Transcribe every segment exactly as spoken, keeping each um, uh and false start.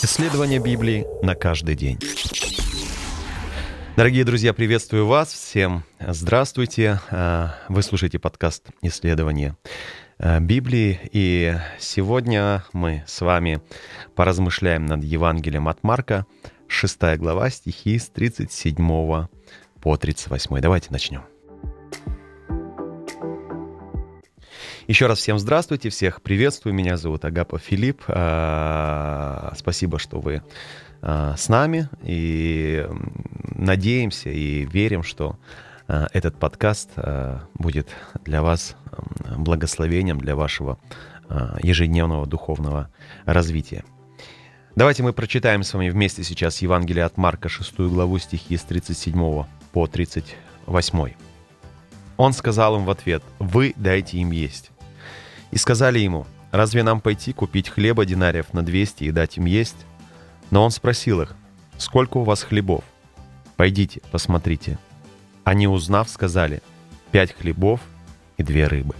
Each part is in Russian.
Исследование Библии на каждый день. Дорогие друзья, приветствую вас. Всем здравствуйте. Вы слушаете подкаст «Исследование Библии». И сегодня мы с вами поразмышляем над Евангелием от Марка, шестая глава, стихи с тридцать седьмого по тридцать восьмой. Давайте начнем. Еще раз всем здравствуйте, всех приветствую. Меня зовут Агап Филипп. Спасибо, что вы с нами. И надеемся и верим, что этот подкаст будет для вас благословением, для вашего ежедневного духовного развития. Давайте мы прочитаем с вами вместе сейчас Евангелие от Марка, шестую главу, стихи с тридцать седьмого по тридцать восьмой. Он сказал им в ответ: «Вы дайте им есть». И сказали ему: «Разве нам пойти купить хлеба динариев на двести и дать им есть?» Но он спросил их: «Сколько у вас хлебов? Пойдите, посмотрите». Они, узнав, сказали: «Пять хлебов и две рыбы».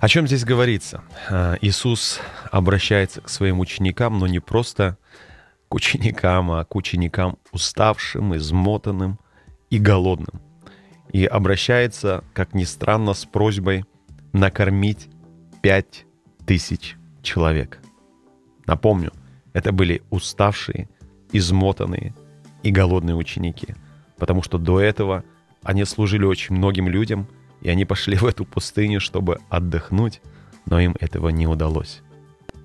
О чем здесь говорится? Иисус обращается к своим ученикам, но не просто к ученикам, а к ученикам уставшим, измотанным и голодным. И обращается, как ни странно, с просьбой накормить пять тысяч человек. Напомню, это были уставшие, измотанные и голодные ученики, потому что до этого они служили очень многим людям, и они пошли в эту пустыню, чтобы отдохнуть, но им этого не удалось.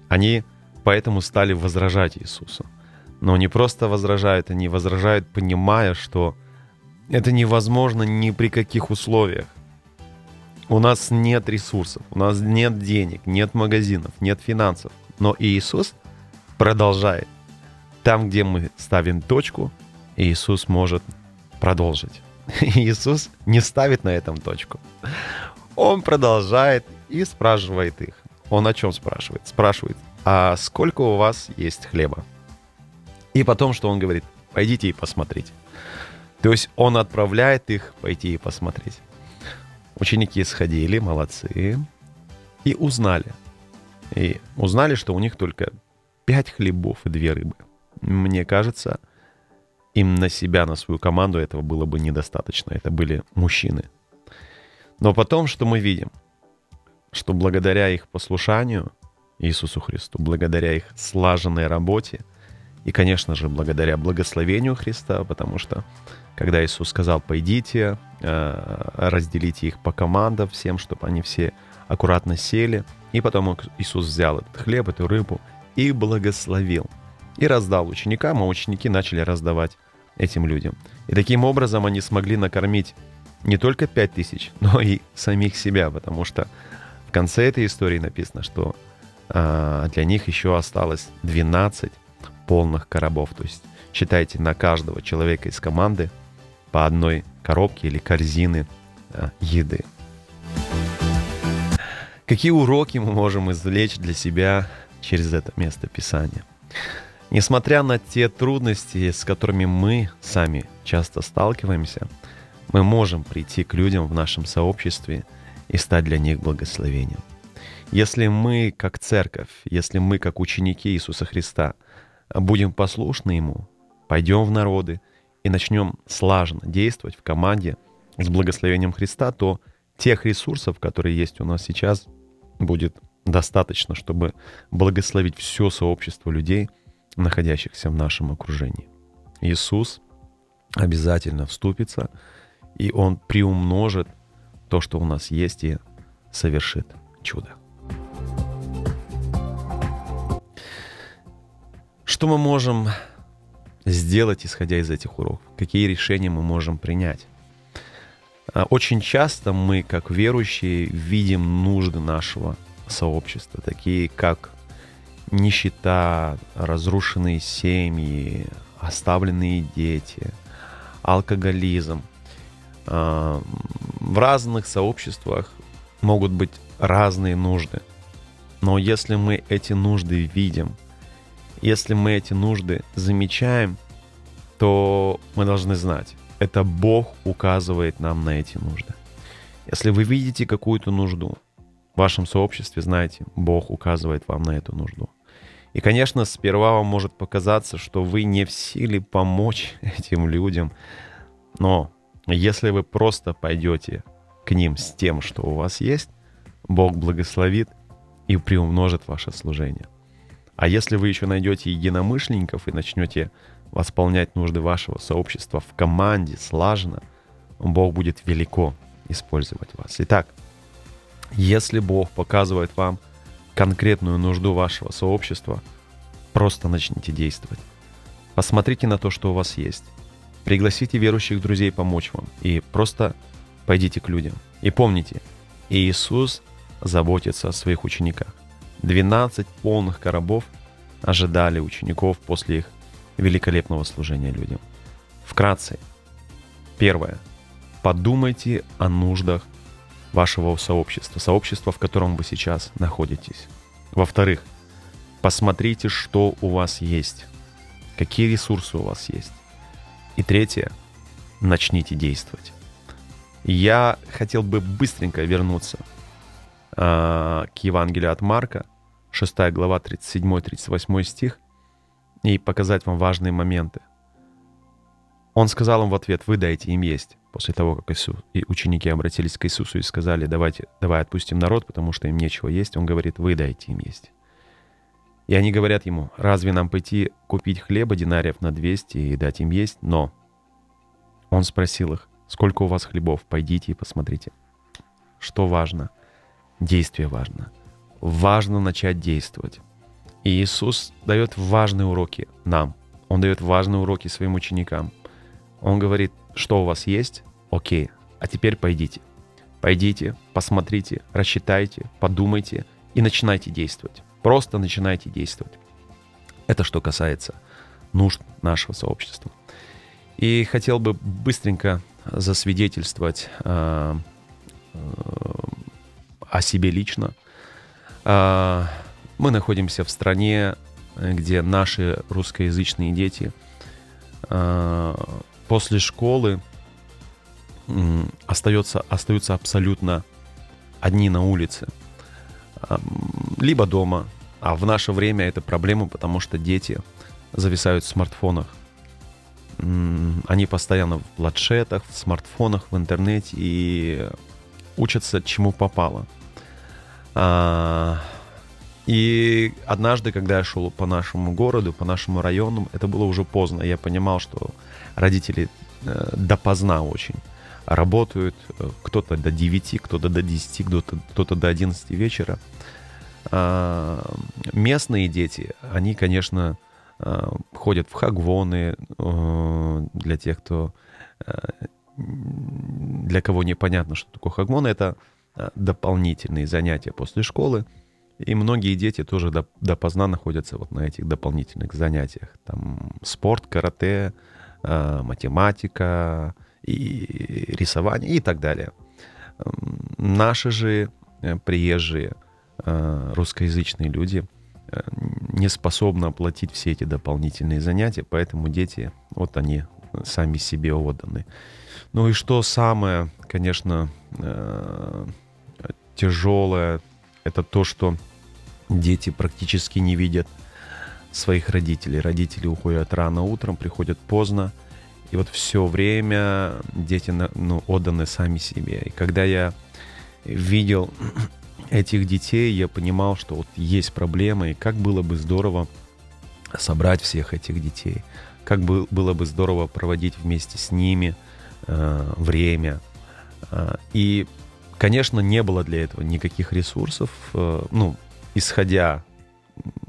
Они поэтому стали возражать Иисусу. Но не просто возражают, они возражают, понимая, что это невозможно ни при каких условиях. У нас нет ресурсов, у нас нет денег, нет магазинов, нет финансов. Но Иисус продолжает. Там, где мы ставим точку, Иисус может продолжить. Иисус не ставит на этом точку. Он продолжает и спрашивает их. Он о чем спрашивает? Спрашивает: а сколько у вас есть хлеба? И потом, что он говорит: пойдите и посмотрите. То есть он отправляет их пойти и посмотреть. Ученики сходили, молодцы, и узнали. И узнали, что у них только пять хлебов и две рыбы. Мне кажется, им на себя, на свою команду этого было бы недостаточно. Это были мужчины. Но потом, что мы видим? Что благодаря их послушанию Иисусу Христу, благодаря их слаженной работе и, конечно же, благодаря благословению Христа, потому что когда Иисус сказал: «Пойдите, разделите их по командам всем, чтобы они все аккуратно сели», и потом Иисус взял этот хлеб, эту рыбу и благословил, и раздал ученикам, а ученики начали раздавать этим людям. И таким образом они смогли накормить не только пять тысяч, но и самих себя, потому что в конце этой истории написано, что для них еще осталось двенадцать полных коробов, то есть считайте, на каждого человека из команды по одной коробке или корзины еды. Какие уроки мы можем извлечь для себя через это место Писания? Несмотря на те трудности, с которыми мы сами часто сталкиваемся, мы можем прийти к людям в нашем сообществе и стать для них благословением. Если мы, как церковь, если мы, как ученики Иисуса Христа, будем послушны Ему, пойдем в народы и начнем слаженно действовать в команде с благословением Христа, то тех ресурсов, которые есть у нас сейчас, будет достаточно, чтобы благословить все сообщество людей, находящихся в нашем окружении. Иисус обязательно вступится, и Он приумножит то, что у нас есть, и совершит чудо. Что мы можем сделать, исходя из этих уроков? Какие решения мы можем принять? Очень часто мы, как верующие, видим нужды нашего сообщества, такие как нищета, разрушенные семьи, оставленные дети, алкоголизм. В разных сообществах могут быть разные нужды. Но если мы эти нужды видим, если мы эти нужды замечаем, то мы должны знать, это Бог указывает нам на эти нужды. Если вы видите какую-то нужду, в вашем сообществе, знаете, Бог указывает вам на эту нужду. И, конечно, сперва вам может показаться, что вы не в силе помочь этим людям, но если вы просто пойдете к ним с тем, что у вас есть, Бог благословит и приумножит ваше служение. А если вы еще найдете единомышленников и начнете восполнять нужды вашего сообщества в команде, слаженно, Бог будет велико использовать вас. Итак, если Бог показывает вам конкретную нужду вашего сообщества, просто начните действовать. Посмотрите на то, что у вас есть. Пригласите верующих друзей помочь вам и просто пойдите к людям. И помните, Иисус заботится о своих учениках. двенадцать полных коробов ожидали учеников после их великолепного служения людям. Вкратце. Первое. Подумайте о нуждах вашего сообщества, сообщества, в котором вы сейчас находитесь. Во-вторых, посмотрите, что у вас есть, какие ресурсы у вас есть. И третье. Начните действовать. Я хотел бы быстренько вернуться к Евангелию от Марка, шестая глава, тридцать седьмой тридцать восьмой стих, и показать вам важные моменты. Он сказал им в ответ: «Вы дайте им есть». После того, как Иисус, и ученики обратились к Иисусу и сказали: «Давайте, давай отпустим народ, потому что им нечего есть», он говорит: «Вы дайте им есть». И они говорят ему: «Разве нам пойти купить хлеба динариев на двести и дать им есть?» Но он спросил их: «Сколько у вас хлебов? Пойдите и посмотрите». Что важно? Действие важно. Важно начать действовать. И Иисус дает важные уроки нам. Он дает важные уроки своим ученикам. Он говорит: что у вас есть? Окей, а теперь пойдите. Пойдите, посмотрите, рассчитайте, подумайте и начинайте действовать. Просто начинайте действовать. Это что касается нужд нашего сообщества. И хотел бы быстренько засвидетельствовать э, э, о себе лично. Э, мы находимся в стране, где наши русскоязычные дети э, после школы остается, остаются абсолютно одни на улице, либо дома. А в наше время это проблема, потому что дети зависают в смартфонах. Они постоянно в планшетах, в смартфонах, в интернете и учатся чему попало. И однажды, когда я шел по нашему городу, по нашему району, это было уже поздно. Я понимал, что родители допоздна очень работают. Кто-то до девяти, кто-то до десяти, кто-то, кто-то до одиннадцати вечера. Местные дети, они, конечно, ходят в хагвоны. Для тех, кто... Для кого непонятно, что такое хагвоны, это дополнительные занятия после школы. И многие дети тоже допоздна находятся вот на этих дополнительных занятиях. Там спорт, карате, математика, и рисование и так далее. Наши же приезжие русскоязычные люди не способны оплатить все эти дополнительные занятия, поэтому дети, вот они сами себе отданы. Ну и что самое, конечно, тяжелое, это то, что дети практически не видят своих родителей. Родители уходят рано утром, приходят поздно. И вот все время дети, ну, отданы сами себе. И когда я видел этих детей, я понимал, что вот есть проблема, и как было бы здорово собрать всех этих детей, как бы, было бы здорово проводить вместе с ними э, время. И, конечно, не было для этого никаких ресурсов, э, ну, исходя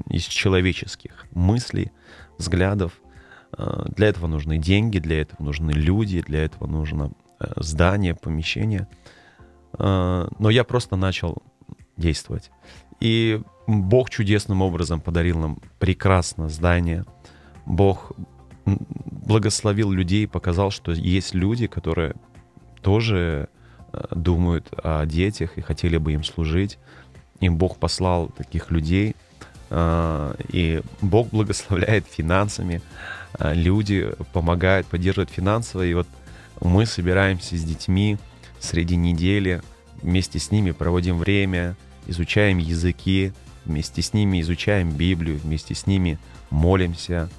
из человеческих мыслей, взглядов. Для этого нужны деньги, для этого нужны люди, для этого нужно здание, помещение. Но я просто начал действовать. И Бог чудесным образом подарил нам прекрасное здание. Бог благословил людей, показал, что есть люди, которые тоже думают о детях и хотели бы им служить. Им Бог послал таких людей. И Бог благословляет финансами, люди помогают, поддерживают финансово. И вот мы собираемся с детьми среди недели, вместе с ними проводим время. изучаем языки, вместе с ними изучаем Библию, вместе с ними молимся,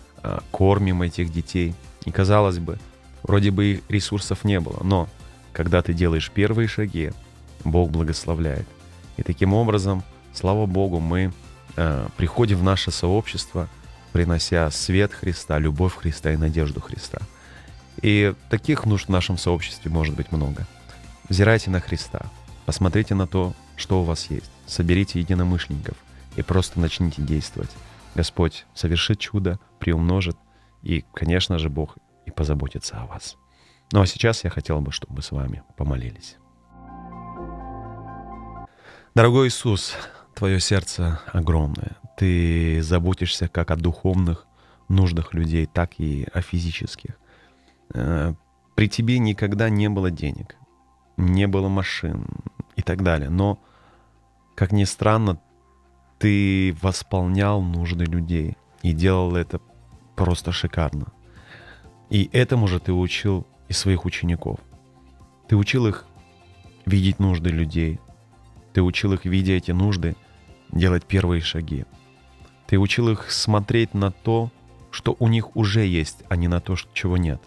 кормим этих детей. И, казалось бы, вроде бы их ресурсов не было, но когда ты делаешь первые шаги, Бог благословляет. И таким образом, слава Богу, мы э, приходим в наше сообщество, принося свет Христа, любовь Христа и надежду Христа. И таких нужд в нашем сообществе может быть много. Взирайте на Христа, посмотрите на то, что у вас есть, соберите единомышленников и просто начните действовать. Господь совершит чудо, приумножит, и, конечно же, Бог и позаботится о вас. Ну а сейчас я хотел бы, чтобы мы с вами помолились. Дорогой Иисус, Твое сердце огромное. Ты заботишься как о духовных нуждах людей, так и о физических. При Тебе никогда не было денег, не было машин и так далее. Но, как ни странно, Ты восполнял нужды людей и делал это просто шикарно. И этому же Ты учил и своих учеников. Ты учил их видеть нужды людей. Ты учил их, видя эти нужды, делать первые шаги. Ты учил их смотреть на то, что у них уже есть, а не на то, чего нет.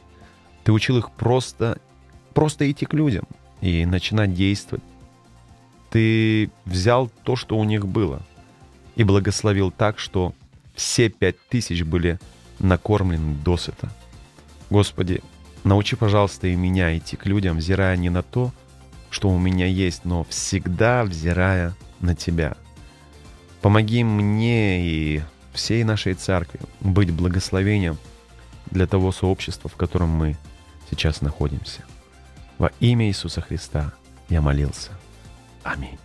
Ты учил их просто, просто идти к людям и начинать действовать. Ты взял то, что у них было, и благословил так, что все пять тысяч были накормлены досыта. Господи, научи, пожалуйста, и меня идти к людям, взирая не на то, что у меня есть, но всегда взирая на Тебя. Помоги мне и всей нашей церкви быть благословением для того сообщества, в котором мы сейчас находимся. Во имя Иисуса Христа я молился. Аминь.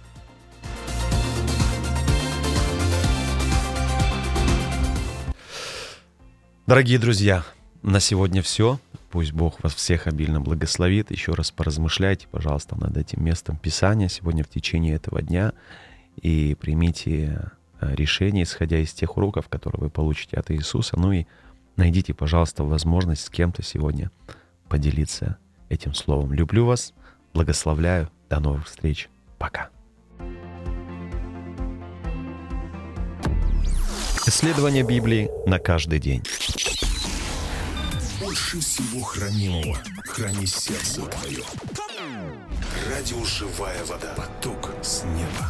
Дорогие друзья, на сегодня все. Пусть Бог вас всех обильно благословит. Еще раз поразмышляйте, пожалуйста, над этим местом Писания сегодня в течение этого дня и примите решение, исходя из тех уроков, которые вы получите от Иисуса. Ну и найдите, пожалуйста, возможность с кем-то сегодня поделиться этим словом. Люблю вас, благословляю. До новых встреч. Пока. Исследование Библии на каждый день. Больше всего хранимого храни сердце твое. Радио «Живая вода». Поток с неба.